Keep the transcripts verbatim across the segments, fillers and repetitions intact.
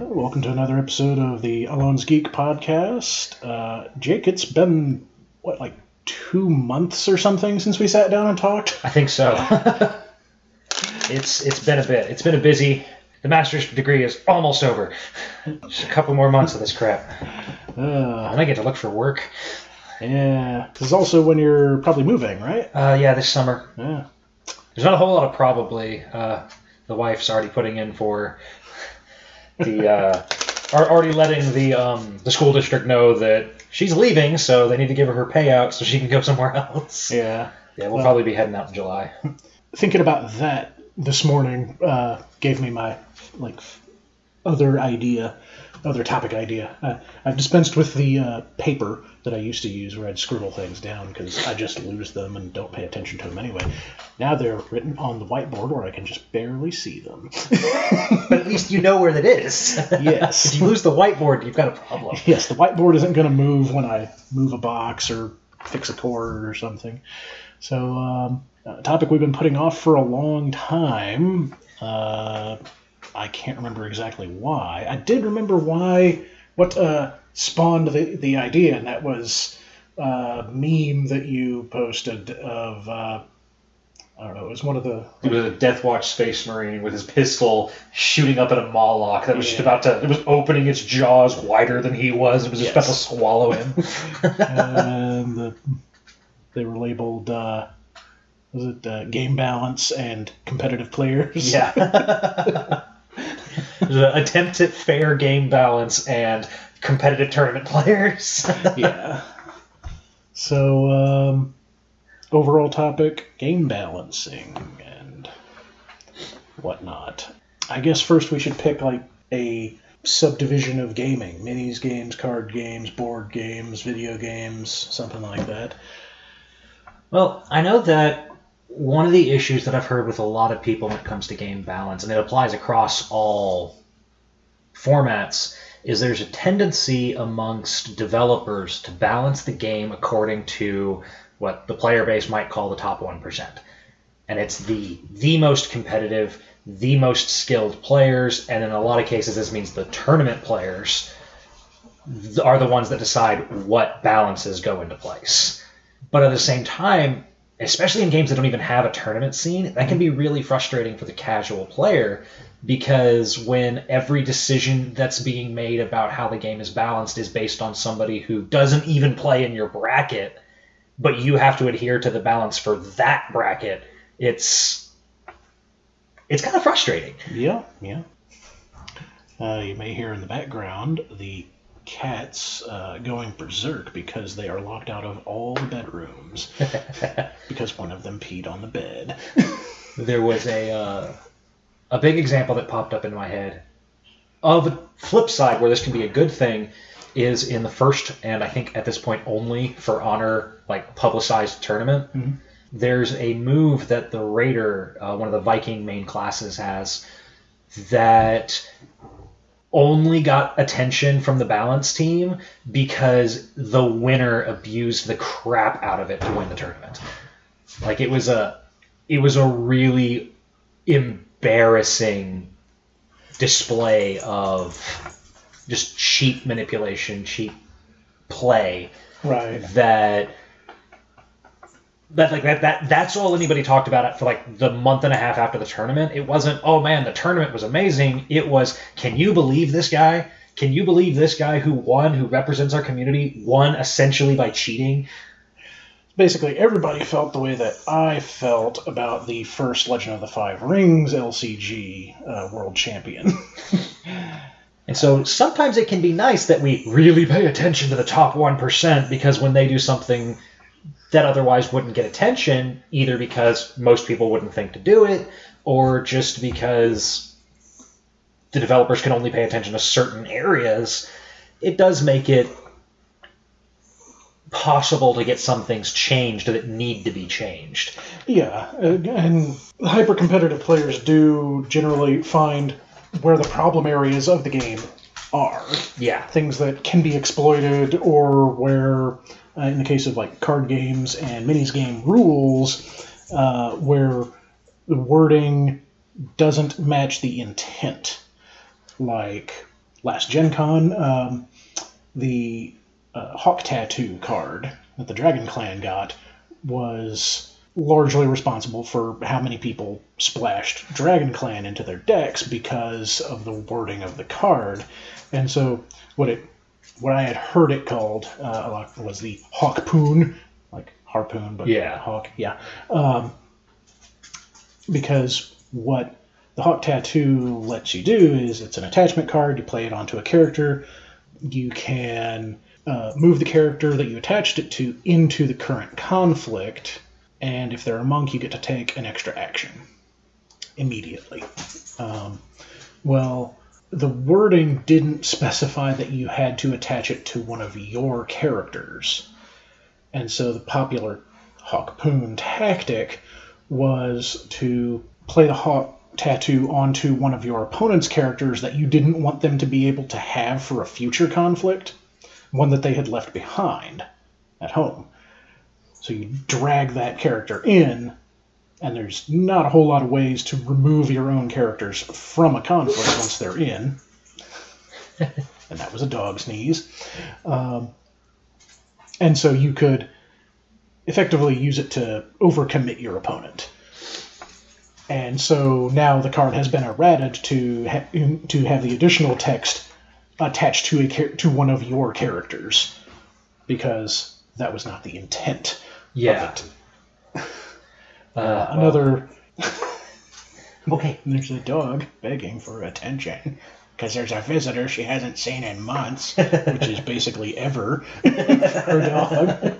Welcome to another episode of the Alone's Geek podcast. Uh, Jake, it's been, what, like two months or something since we sat down and talked? I think so. it's It's been a bit. It's been a busy... The master's degree is almost over. Just a couple more months of this crap. Uh, and I get to look for work. Yeah. This is also when you're probably moving, right? Uh, yeah, this summer. Yeah. There's not a whole lot of probably. Uh, the wife's already putting in for the... Uh, are already letting the um, the school district know that she's leaving, so they need to give her her payout so she can go somewhere else. Yeah. Yeah, we'll, well probably be heading out in July. Thinking about that this morning uh, gave me my like other idea, other topic idea. Uh, I've dispensed with the uh, paper that I used to use where I'd scribble things down because I just lose them and don't pay attention to them anyway. Now they're written on the whiteboard where I can just barely see them. But at least you know where that is. Yes. If you lose the whiteboard, you've got a problem. Yes, the whiteboard isn't going to move when I move a box or fix a cord or something. So... Um, A topic we've been putting off for a long time. Uh, I can't remember exactly why. I did remember why, what uh, spawned the, the idea, and that was a meme that you posted of, uh, I don't know, it was one of the... It was a Deathwatch Space Marine with his pistol shooting up at a Moloch that was yeah. just about to, it was opening its jaws wider than he was. It was just yes. about to swallow him. And the, they were labeled... Uh, Was it uh, game balance and competitive players? Yeah. The attempt at fair game balance and competitive tournament players. Yeah. So, um, overall topic, game balancing and whatnot. I guess first we should pick, like, a subdivision of gaming. Minis games, card games, board games, video games, something like that. Well, I know that... One of the issues that I've heard with a lot of people when it comes to game balance, and it applies across all formats, is there's a tendency amongst developers to balance the game according to what the player base might call the top one percent. And it's the the most competitive, the most skilled players, and in a lot of cases this means the tournament players are the ones that decide what balances go into place. But at the same time, especially in games that don't even have a tournament scene, that can be really frustrating for the casual player because when every decision that's being made about how the game is balanced is based on somebody who doesn't even play in your bracket, but you have to adhere to the balance for that bracket, it's it's kind of frustrating. Yeah, yeah. Uh, you may hear in the background the cats uh, going berserk because they are locked out of all the bedrooms because one of them peed on the bed. There was a uh, a big example that popped up in my head of a flip side where this can be a good thing is in the first and I think at this point only For Honor like publicized tournament. Mm-hmm. There's a move that the Raider, uh, one of the Viking main classes, has that only got attention from the balance team because the winner abused the crap out of it to win the tournament. Like it was a, it was a really embarrassing display of just cheap manipulation, cheap play. Right. That, that like that that that's all anybody talked about it for like the month and a half after the tournament. It wasn't, oh man, the tournament was amazing. It was, can you believe this guy? Can you believe this guy who won, who represents our community, won essentially by cheating? Basically, everybody felt the way that I felt about the first Legend of the Five Rings L C G uh, World Champion. And so sometimes it can be nice that we really pay attention to the top one percent because when they do something that otherwise wouldn't get attention, either because most people wouldn't think to do it, or just because the developers can only pay attention to certain areas, it does make it possible to get some things changed that need to be changed. Yeah, and hyper-competitive players do generally find where the problem areas of the game are. Yeah. Things that can be exploited, or where... Uh, in the case of like card games and minis game rules, uh, where the wording doesn't match the intent. Like last Gen Con, um, the uh, Hawk Tattoo card that the Dragon Clan got was largely responsible for how many people splashed Dragon Clan into their decks because of the wording of the card. And so what it what I had heard it called uh, was the hawkpoon, like harpoon, but yeah. hawk, yeah. Um, because what the Hawk Tattoo lets you do is it's an attachment card. You play it onto a character. You can uh, move the character that you attached it to into the current conflict, and if they're a monk, you get to take an extra action immediately. Um, well, the wording didn't specify that you had to attach it to one of your characters, and so the popular hawkpoon tactic was to play the Hawk Tattoo onto one of your opponent's characters that you didn't want them to be able to have for a future conflict, one that they had left behind at home. So you drag that character in, and there's not a whole lot of ways to remove your own characters from a conflict once they're in. And that was a dog sneeze. Um, and so you could effectively use it to overcommit your opponent. And so now the card has been errated to ha- to have the additional text attached to a char- to one of your characters, because that was not the intent. Yeah. Of it. Uh, uh, another. Okay, there's a dog begging for attention because there's a visitor she hasn't seen in months, which is basically ever her dog.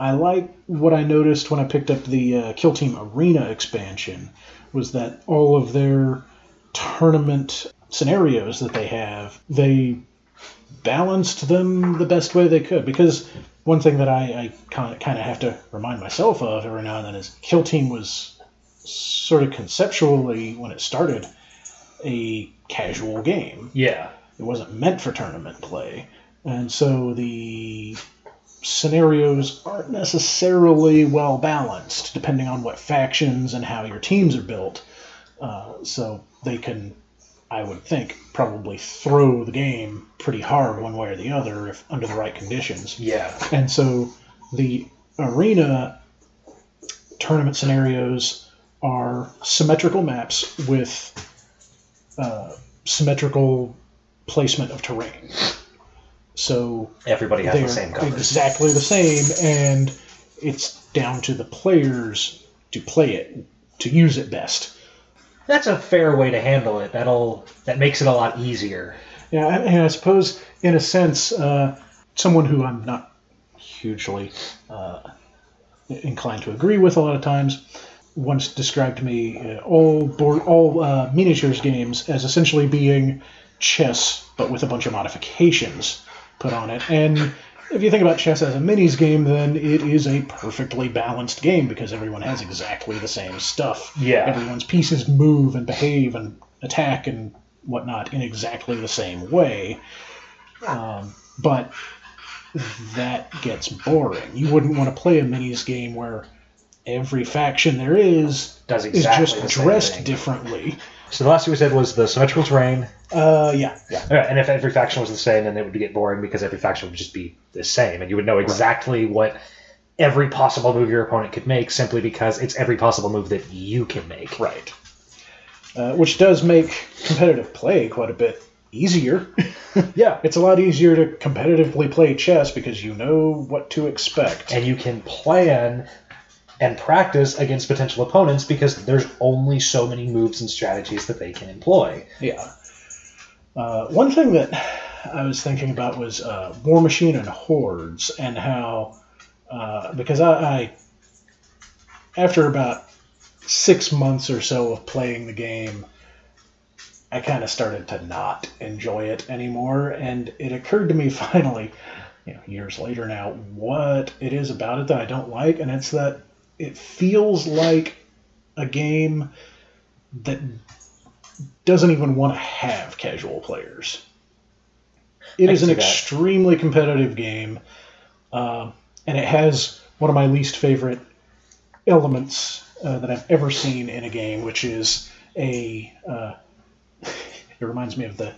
I like what I noticed when I picked up the uh, Kill Team Arena expansion was that all of their tournament scenarios that they have, they balanced them the best way they could. Because one thing that I, I kind of have to remind myself of every now and then is Kill Team was sort of conceptually, when it started, a casual game. Yeah. It wasn't meant for tournament play. And so the scenarios aren't necessarily well balanced, depending on what factions and how your teams are built. Uh, so they can, I would think, probably throw the game pretty hard one way or the other if under the right conditions. Yeah. And so the arena tournament scenarios are symmetrical maps with uh, symmetrical placement of terrain. So everybody has the same colors. Exactly the same, and it's down to the players to play it, to use it best. That's a fair way to handle it. That'll that makes it a lot easier. Yeah, and I suppose in a sense, uh, someone who I'm not hugely uh, inclined to agree with a lot of times once described to me uh, all board, all uh, miniatures games as essentially being chess, but with a bunch of modifications put on it. And if you think about chess as a minis game, then it is a perfectly balanced game because everyone has exactly the same stuff. Yeah. Everyone's pieces move and behave and attack and whatnot in exactly the same way. Um, but that gets boring. You wouldn't want to play a minis game where every faction there is Does exactly is just dressed differently. So the last thing we said was the symmetrical terrain. Uh, yeah, yeah. All right, and if every faction was the same, then it would get boring because every faction would just be the same, and you would know exactly right. what every possible move your opponent could make simply because it's every possible move that you can make. Right. Uh, which does make competitive play quite a bit easier. Yeah. It's a lot easier to competitively play chess because you know what to expect. And you can plan and practice against potential opponents because there's only so many moves and strategies that they can employ. Yeah. Uh, one thing that I was thinking about was uh, Warmachine and Hordes, and how, uh, because I, I, after about six months or so of playing the game, I kind of started to not enjoy it anymore, and it occurred to me finally, you know, years later now, what it is about it that I don't like, and it's that it feels like a game that doesn't even want to have casual players. It is an extremely competitive game, uh, and it has one of my least favorite elements uh, that I've ever seen in a game, which is a... Uh, it reminds me of the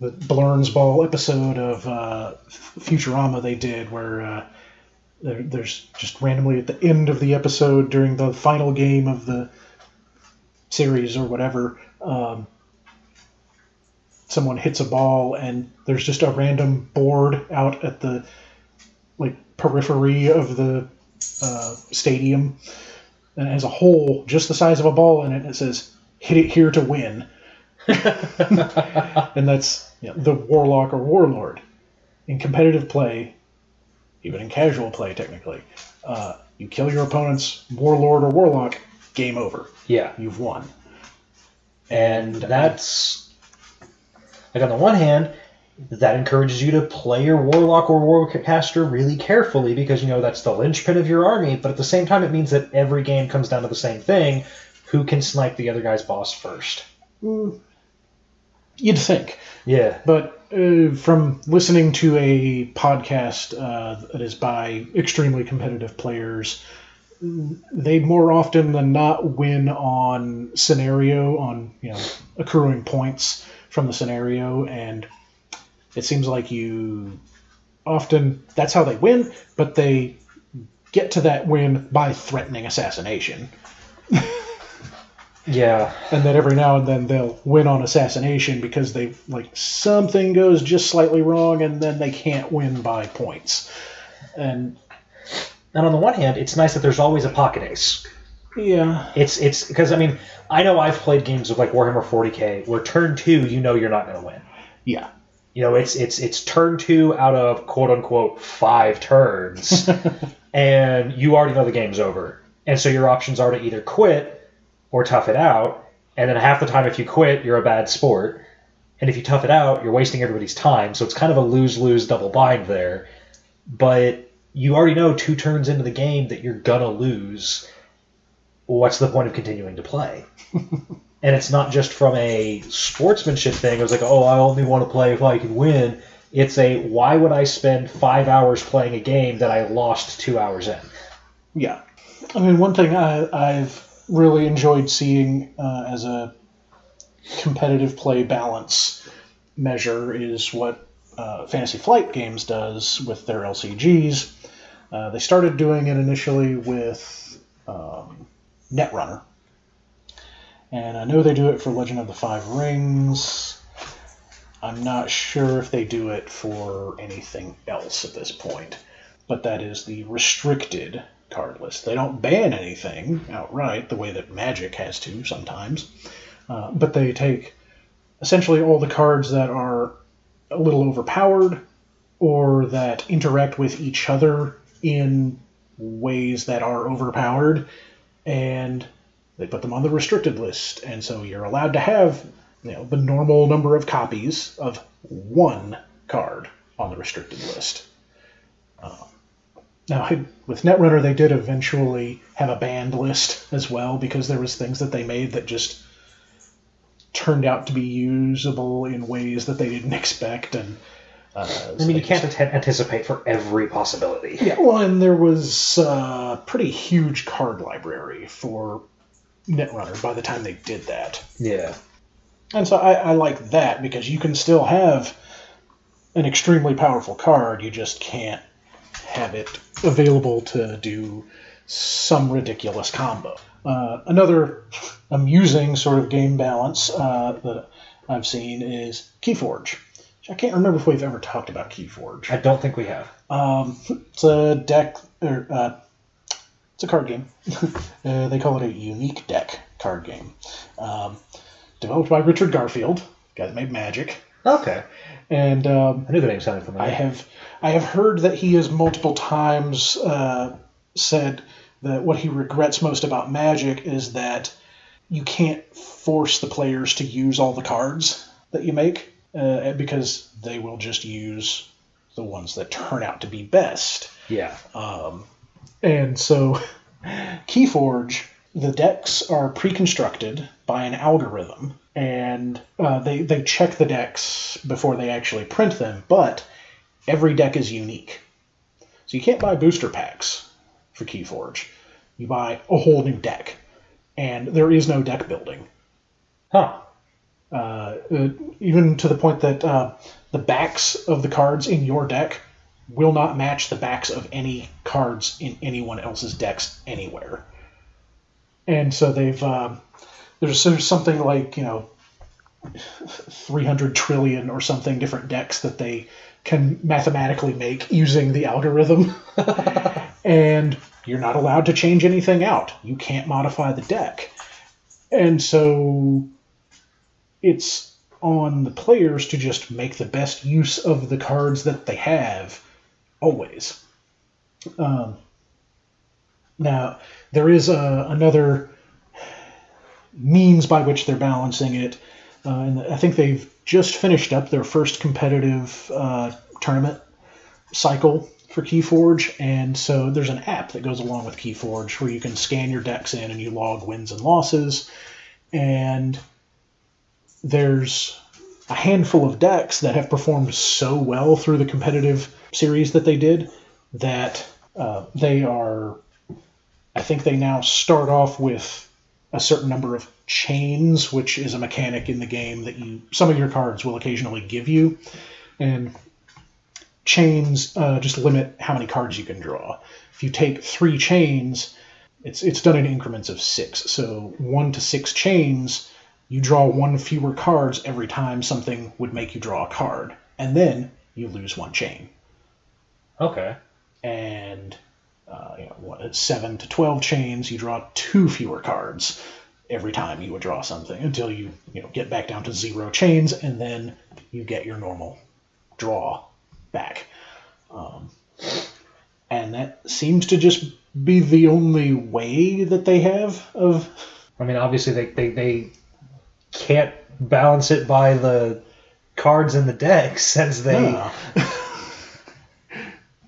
the Blurns Ball episode of uh, Futurama they did where uh, there, there's just randomly at the end of the episode during the final game of the series or whatever, um, someone hits a ball and there's just a random board out at the like periphery of the uh, stadium, and it has a hole just the size of a ball in it, and it says, "Hit it here to win." And that's yeah, the warlock or warlord. In competitive play, even in casual play technically, uh, you kill your opponent's warlord or warlock, game over. Yeah. You've won. And that's, like on the one hand, that encourages you to play your warlock or warcaster really carefully because, you know, that's the linchpin of your army, but at the same time it means that every game comes down to the same thing, who can snipe the other guy's boss first. Mm. You'd think. Yeah. But uh, from listening to a podcast uh, that is by extremely competitive players, they more often than not win on scenario, on, you know, accruing points from the scenario, and it seems like you often, that's how they win, but they get to that win by threatening assassination. Yeah. And then every now and then they'll win on assassination because they, like, something goes just slightly wrong and then they can't win by points. And and on the one hand, it's nice that there's always a pocket ace. Yeah. It's, it's, because, I mean, I know I've played games of, like, Warhammer forty K where turn two, you know you're not going to win. Yeah. You know, it's, it's, it's turn two out of, quote unquote, five turns. And you already know the game's over. And so your options are to either quit or tough it out, and then half the time if you quit, you're a bad sport. And if you tough it out, you're wasting everybody's time, so it's kind of a lose-lose double bind there. But you already know two turns into the game that you're gonna lose. What's the point of continuing to play? And it's not just from a sportsmanship thing. It was like, oh, I only want to play if I can win. It's a, why would I spend five hours playing a game that I lost two hours in? Yeah. I mean, one thing I, I've... really enjoyed seeing uh, as a competitive play balance measure is what uh, Fantasy Flight Games does with their L C Gs. Uh, they started doing it initially with um, Netrunner. And I know they do it for Legend of the Five Rings. I'm not sure if they do it for anything else at this point. But that is the restricted card list. They don't ban anything outright the way that Magic has to sometimes, uh, but they take essentially all the cards that are a little overpowered or that interact with each other in ways that are overpowered, and they put them on the restricted list. And so you're allowed to have, you know, the normal number of copies of one card on the restricted list. Uh, Now, with Netrunner, they did eventually have a banned list as well, because there was things that they made that just turned out to be usable in ways that they didn't expect. And uh, so I mean, you can't just... anticipate for every possibility. Yeah, well, and there was a pretty huge card library for Netrunner by the time they did that. Yeah. And so I, I like that, because you can still have an extremely powerful card, you just can't have it available to do some ridiculous combo. Uh, another amusing sort of game balance uh, that I've seen is Keyforge. I can't remember if we've ever talked about Keyforge. I don't think we have. Um, it's a deck, or uh, it's a card game. uh, they call it a unique deck card game. Um, developed by Richard Garfield, guy that made Magic. Okay. And um, I knew the name sounded familiar. I have, I have heard that he has multiple times uh, said that what he regrets most about Magic is that you can't force the players to use all the cards that you make uh, because they will just use the ones that turn out to be best. Yeah. Um, and so Keyforge, the decks are pre-constructed by an algorithm, and uh, they, they check the decks before they actually print them, but every deck is unique. So you can't buy booster packs for Keyforge. You buy a whole new deck, and there is no deck building. Huh. Uh, even to the point that uh, the backs of the cards in your deck will not match the backs of any cards in anyone else's decks anywhere. And so they've um, there's, there's something like, you know, three hundred trillion or something different decks that they can mathematically make using the algorithm. And you're not allowed to change anything out. You can't modify the deck. And so it's on the players to just make the best use of the cards that they have, always. Um, now, there is uh, another means by which they're balancing it, uh, and I think they've just finished up their first competitive uh, tournament cycle for Keyforge, and so there's an app that goes along with Keyforge where you can scan your decks in and you log wins and losses, and there's a handful of decks that have performed so well through the competitive series that they did that uh, they are, I think they now start off with a certain number of chains, which is a mechanic in the game that you, some of your cards will occasionally give you. And chains uh, just limit how many cards you can draw. If you take three chains, it's it's done in increments of six. So one to six chains, you draw one fewer cards every time something would make you draw a card. And then you lose one chain. Okay. And uh, you know, what, seven to twelve chains, you draw two fewer cards every time you would draw something until you, you know, get back down to zero chains, and then you get your normal draw back. Um, and that seems to just be the only way that they have of... I mean, obviously they, they, they can't balance it by the cards in the deck, since they... No.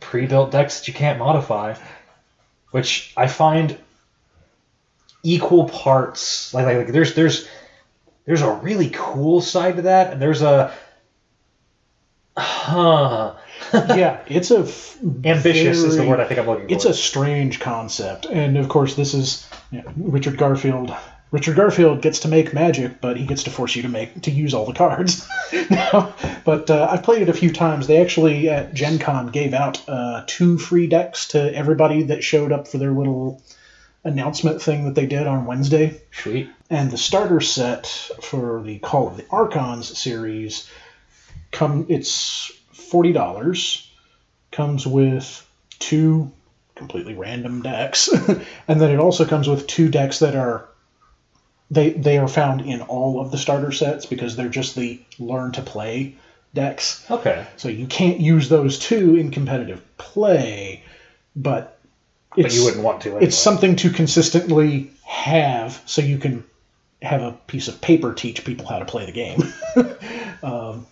Pre-built decks that you can't modify, which I find equal parts. Like, like, like there's there's there's a really cool side to that, and there's a huh. Yeah, it's a f- ambitious very, is the word I think I'm looking for. It's a strange concept, and of course, this is you know, Richard Garfield. Richard Garfield gets to make Magic, but he gets to force you to make to use all the cards. No, but uh, I've played it a few times. They actually, at Gen Con, gave out uh, two free decks to everybody that showed up for their little announcement thing that they did on Wednesday. Sweet. And the starter set for the Call of the Archons series, come it's forty dollars, comes with two completely random decks, and then it also comes with two decks that are... They they are found in all of the starter sets because they're just the learn-to-play decks. Okay. So you can't use those two in competitive play, but it's, but you wouldn't want to anyway. It's something to consistently have so you can have a piece of paper teach people how to play the game. um,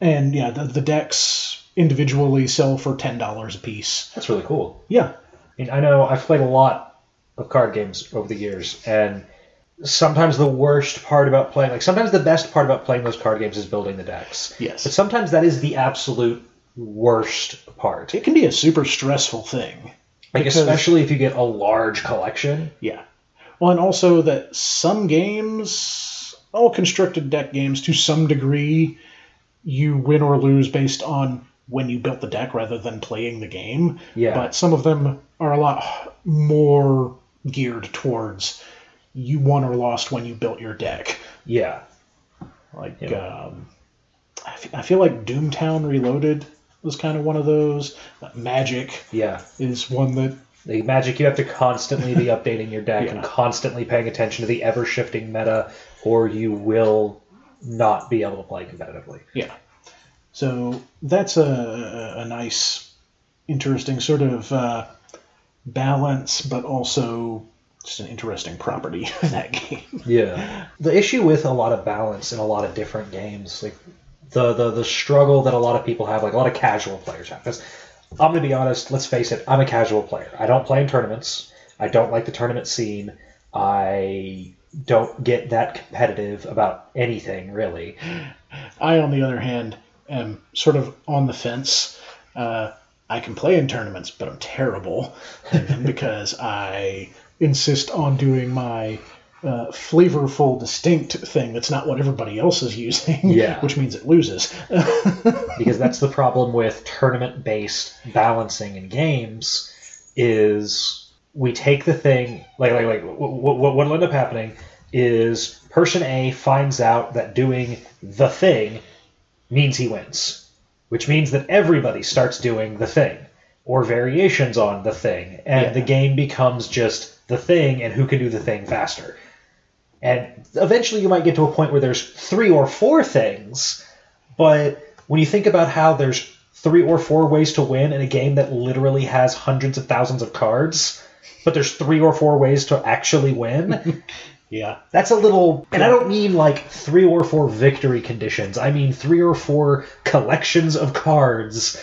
and, yeah, the, the decks individually sell for ten dollars a piece. That's really cool. Yeah. And I know I've played a lot of card games over the years, and... Sometimes the worst part about playing, like sometimes the best part about playing those card games is building the decks. Yes. But sometimes that is the absolute worst part. It can be a super stressful thing. Like because, especially if you get a large collection. Yeah. Well, and also that some games, all constructed deck games to some degree, you win or lose based on when you built the deck rather than playing the game. Yeah. But some of them are a lot more geared towards... you won or lost when you built your deck. Yeah. Like, yeah. Um, I, f- I feel like Doomtown Reloaded was kind of one of those. Magic yeah. is one that... The Magic, you have to constantly be updating your deck yeah. and constantly paying attention to the ever-shifting meta, or you will not be able to play competitively. Yeah. So that's a, a nice, interesting sort of uh, balance, but also... It's an interesting property in that game. Yeah. The issue with a lot of balance in a lot of different games, like the, the, the struggle that a lot of people have, like a lot of casual players have. Because I'm going to be honest, let's face it, I'm a casual player. I don't play in tournaments. I don't like the tournament scene. I don't get that competitive about anything, really. I, on the other hand, am sort of on the fence. Uh, I can play in tournaments, but I'm terrible because I... insist on doing my uh, flavorful, distinct thing that's not what everybody else is using, yeah. which means it loses. Because that's the problem with tournament-based balancing in games, is we take the thing, like, like, like what, what, what'll end up happening is person A finds out that doing the thing means he wins, which means that everybody starts doing the thing or variations on the thing, and yeah. the game becomes just the thing and who can do the thing faster. And eventually you might get to a point where there's three or four things, but when you think about how there's three or four ways to win in a game that literally has hundreds of thousands of cards, but there's three or four ways to actually win... Yeah. That's a little... And I don't mean, like, three or four victory conditions. I mean three or four collections of cards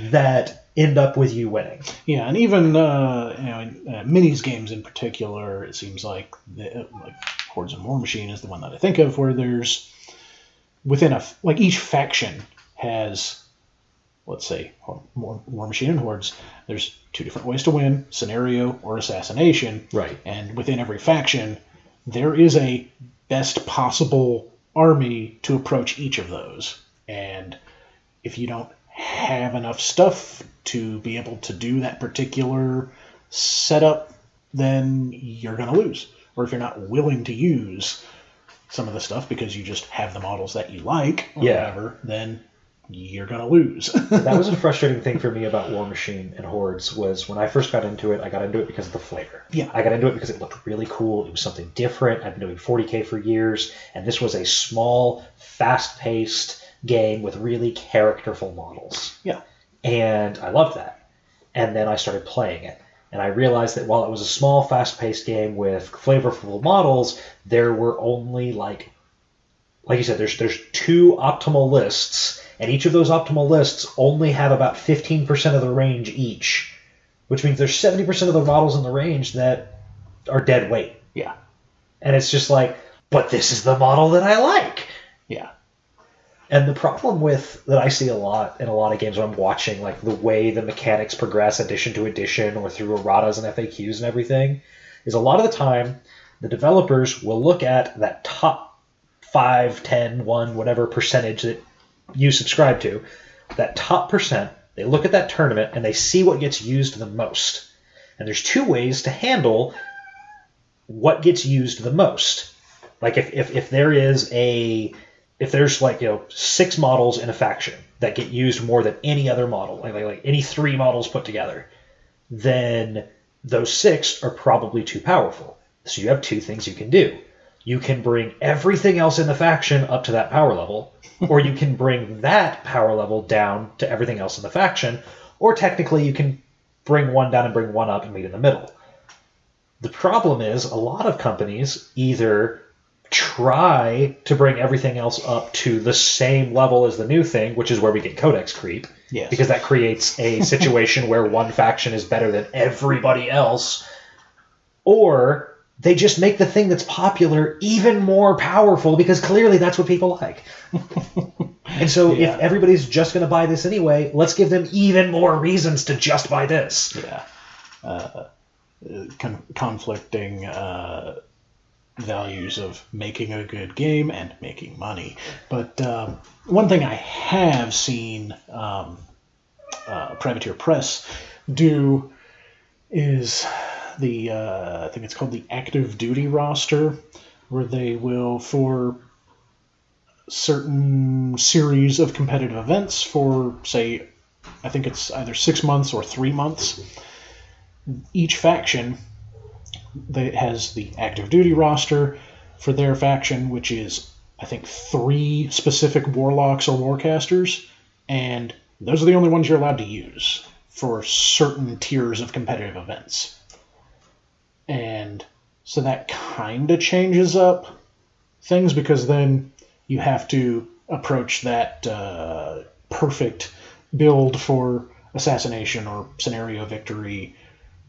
that end up with you winning. Yeah, and even, uh, you know, uh, minis games in particular, it seems like, the, like Hordes and Warmachine is the one that I think of, where there's within a... Like, each faction has, let's say, Warmachine and Hordes, there's two different ways to win, scenario or assassination. Right. And within every faction, there is a best possible army to approach each of those. And if you don't have enough stuff to be able to do that particular setup, then you're going to lose. Or if you're not willing to use some of the stuff because you just have the models that you like or yeah. whatever, then... you're going to lose. That was a frustrating thing for me about War Machine and Hordes, was when I first got into it, I got into it because of the flavor. Yeah. I got into it because it looked really cool. It was something different. I've been doing forty K for years, and this was a small, fast-paced game with really characterful models. Yeah. And I loved that. And then I started playing it, and I realized that while it was a small, fast-paced game with flavorful models, there were only, like, like you said, there's there's two optimal lists, and each of those optimal lists only have about fifteen percent of the range each, which means there's seventy percent of the models in the range that are dead weight. Yeah. And it's just like, but this is the model that I like. Yeah. And the problem with that I see a lot in a lot of games when I'm watching, like, the way the mechanics progress edition to edition or through erratas and F A Qs and everything, is a lot of the time the developers will look at that top five, ten, one, whatever percentage that you subscribe to, that top percent, they look at that tournament and they see what gets used the most. And there's two ways to handle what gets used the most. Like if, if, if there is a, if there's like, you know, six models in a faction that get used more than any other model, like, like, like any three models put together, then those six are probably too powerful. So you have two things you can do. You can bring everything else in the faction up to that power level, or you can bring that power level down to everything else in the faction, or technically you can bring one down and bring one up and meet in the middle. The problem is a lot of companies either try to bring everything else up to the same level as the new thing, which is where we get codex creep, yes. because that creates a situation where one faction is better than everybody else, or... they just make the thing that's popular even more powerful because clearly that's what people like. And so yeah. if everybody's just going to buy this anyway, let's give them even more reasons to just buy this. Yeah. Uh, con- conflicting uh, values of making a good game and making money. But um, one thing I have seen um, uh, Privateer Press do is... the uh, I think it's called the active duty roster, where they will, for certain series of competitive events for, say, I think it's either six months or three months, each faction that has the active duty roster for their faction, which is, I think, three specific warlocks or warcasters, and those are the only ones you're allowed to use for certain tiers of competitive events. And so that kind of changes up things, because then you have to approach that uh, perfect build for assassination or scenario victory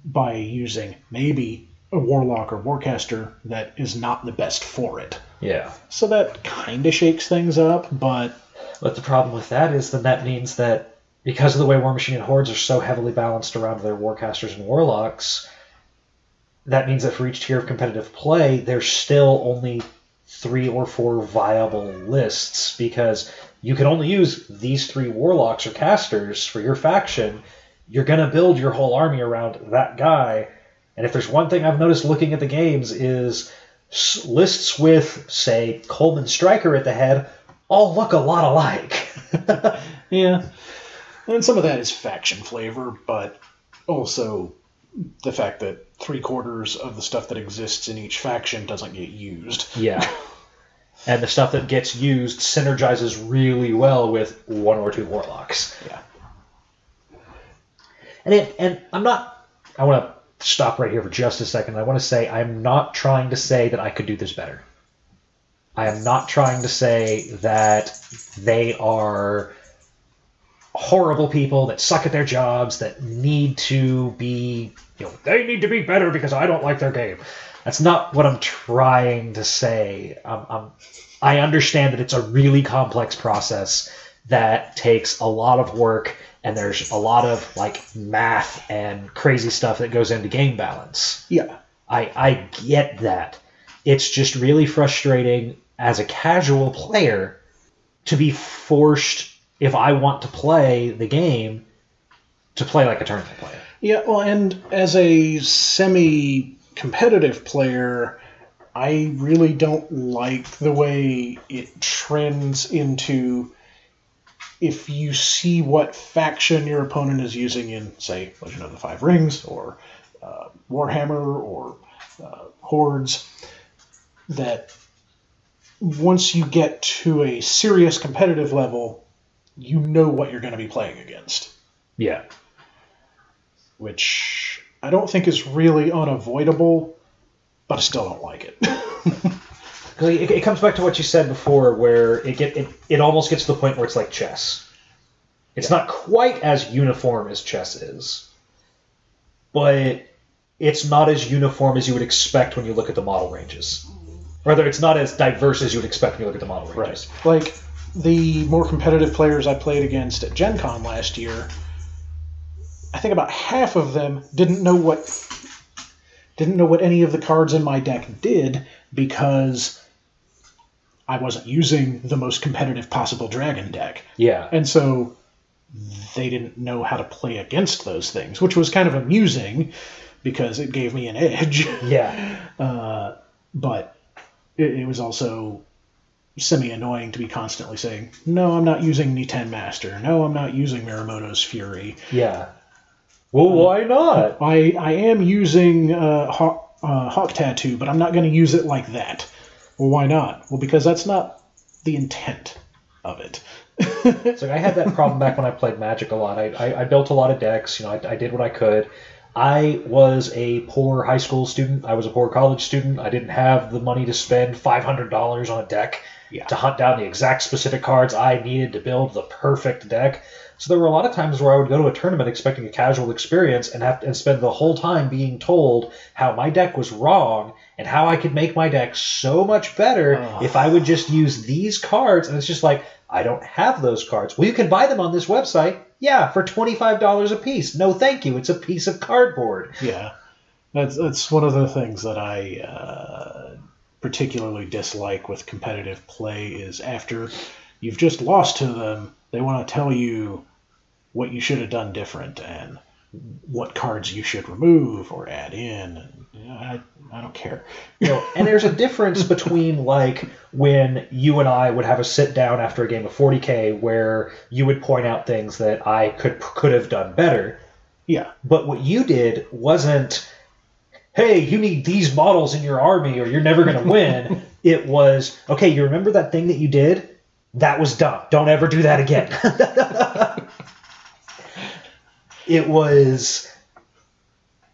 by using maybe a warlock or warcaster that is not the best for it. Yeah. So that kind of shakes things up, but... But the problem with that is then that means that because of the way War Machine and Hordes are so heavily balanced around their warcasters and warlocks... that means that for each tier of competitive play, there's still only three or four viable lists, because you can only use these three warlocks or casters for your faction. You're going to build your whole army around that guy. And if there's one thing I've noticed looking at the games is lists with, say, Coleman Stryker at the head all look a lot alike. Yeah. And some of that is faction flavor, but also the fact that three quarters of the stuff that exists in each faction doesn't get used. Yeah. And the stuff that gets used synergizes really well with one or two warlocks. Yeah. And it, and I'm not... I want to stop right here for just a second. I want to say I'm not trying to say that I could do this better. I am not trying to say that they are horrible people that suck at their jobs, that need to be... You know, they need to be better because I don't like their game. That's not what I'm trying to say. Um, I'm, I understand that it's a really complex process that takes a lot of work, and there's a lot of like math and crazy stuff that goes into game balance. Yeah. I, I get that. It's just really frustrating as a casual player to be forced, if I want to play the game, to play like a tournament player. Yeah, well, and as a semi... competitive player, I really don't like the way it trends into, if you see what faction your opponent is using in, say, Legend of the Five Rings, or uh, Warhammer, or uh, Hordes, that once you get to a serious competitive level, you know what you're going to be playing against. Yeah. Which... I don't think it's really unavoidable, but I still don't like it. it, it comes back to what you said before, where it get it, it almost gets to the point where it's like chess. It's yeah. not quite as uniform as chess is, but it's not as uniform as you would expect when you look at the model ranges. Rather, it's not as diverse as you would expect when you look at the model ranges. Right. Like, the more competitive players I played against at Gen Con last year... I think about half of them didn't know what didn't know what any of the cards in my deck did, because I wasn't using the most competitive possible dragon deck. Yeah. And so they didn't know how to play against those things, which was kind of amusing because it gave me an edge. Yeah. Uh, but it, it was also semi-annoying to be constantly saying, no, I'm not using Niten Master. No, I'm not using Miramoto's Fury. Yeah. Well, why not? Um, I, I am using uh, Hawk, uh, Hawk Tattoo, but I'm not going to use it like that. Well, why not? Well, because that's not the intent of it. So I had that problem back when I played Magic a lot. I, I, I built a lot of decks. You know, I, I did what I could. I was a poor high school student. I was a poor college student. I didn't have the money to spend five hundred dollars on a deck yeah. to hunt down the exact specific cards I needed to build the perfect deck. So there were a lot of times where I would go to a tournament expecting a casual experience and have to, and spend the whole time being told how my deck was wrong and how I could make my deck so much better oh. if I would just use these cards. And it's just like, I don't have those cards. Well, you can buy them on this website. Yeah, for twenty-five dollars a piece. No, thank you. It's a piece of cardboard. Yeah. That's, that's one of the things that I uh, particularly dislike with competitive play is after you've just lost to them, they want to tell you what you should have done different and what cards you should remove or add in. I, I don't care. You know, and there's a difference between like when you and I would have a sit down after a game of forty K where you would point out things that I could could have done better. Yeah. But what you did wasn't, hey, you need these models in your army or you're never going to win. It was, okay, you remember that thing that you did? That was dumb. Don't ever do that again. It was,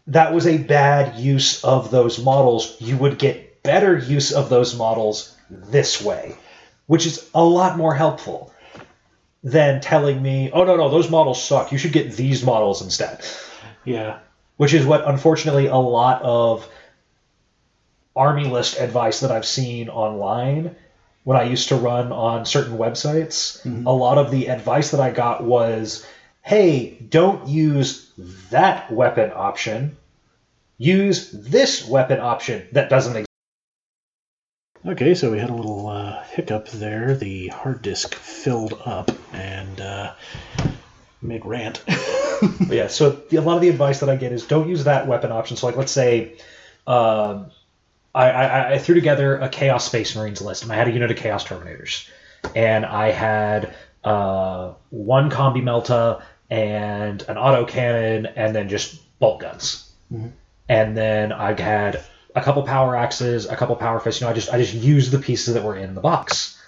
that was a bad use of those models. You would get better use of those models this way, which is a lot more helpful than telling me, oh, no, no, those models suck. You should get these models instead. Yeah. Which is what, unfortunately, a lot of army list advice that I've seen online when I used to run on certain websites, mm-hmm. a lot of the advice that I got was, hey, don't use that weapon option. use this weapon option that doesn't exist. Okay, so we had a little uh, hiccup there. The hard disk filled up and uh, mid-rant. Yeah, so the, a lot of the advice that I get is don't use that weapon option. So, like, let's say uh, I, I, I threw together a Chaos Space Marines list, and I had a unit of Chaos Terminators. And I had uh, one Combi Melta and an autocannon and then just bolt guns. Mm-hmm. And then I had a couple power axes, a couple power fists. You know, I just I just used the pieces that were in the box.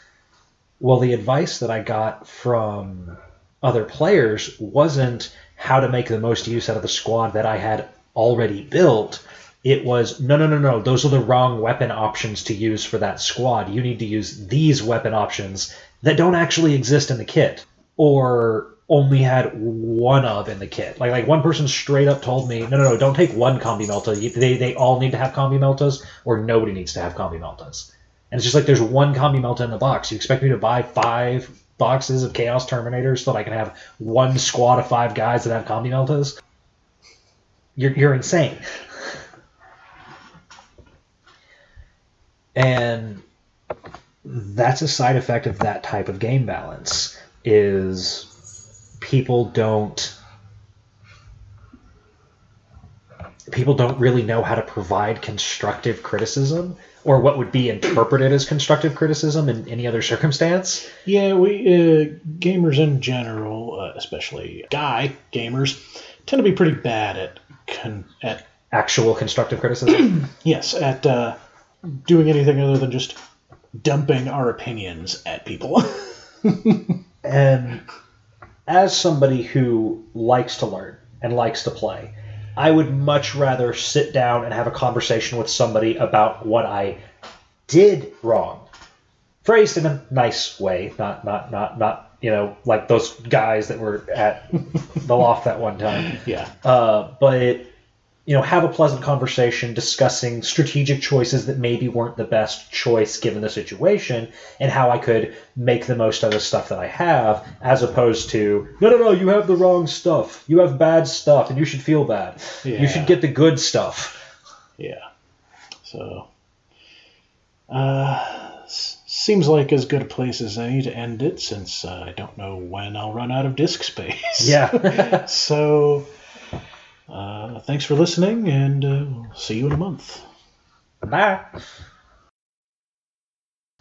Well, the advice that I got from other players wasn't how to make the most use out of the squad that I had already built. It was, no, no, no, no, those are the wrong weapon options to use for that squad. You need to use these weapon options that don't actually exist in the kit, or only had one of in the kit. Like, like one person straight up told me, no, no, no, don't take one Combi Melta. They, they all need to have Combi Meltas, or nobody needs to have Combi Meltas. And it's just like, there's one Combi Melta in the box. You expect me to buy five boxes of Chaos Terminators so that I can have one squad of five guys that have Combi Meltas? You're, you're insane. And that's a side effect of that type of game balance, is people don't people don't really know how to provide constructive criticism, or what would be interpreted as constructive criticism in any other circumstance. Yeah, we uh, gamers in general, uh, especially guy gamers, tend to be pretty bad at con- at actual constructive criticism. Yes, at uh, doing anything other than just dumping our opinions at people. And as somebody who likes to learn and likes to play, I would much rather sit down and have a conversation with somebody about what I did wrong, phrased in a nice way, not not not not you know, like those guys that were at the loft that one time. Yeah. Uh, but it, you know, have a pleasant conversation discussing strategic choices that maybe weren't the best choice given the situation, and how I could make the most of the stuff that I have, as opposed to, no, no, no, you have the wrong stuff. You have bad stuff, and you should feel bad. Yeah. You should get the good stuff. Yeah. So, uh, seems like as good a place as any to end it, since uh, I don't know when I'll run out of disk space. Yeah. So... Uh, thanks for listening, and uh, we'll see you in a month. Bye.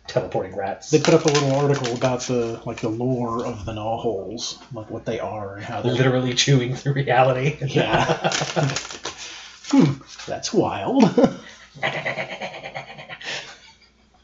Teleporting rats. They put up a little article about the like the lore of the gnawholes, like what they are and how they're literally chewing through reality. Yeah. Hmm, that's wild.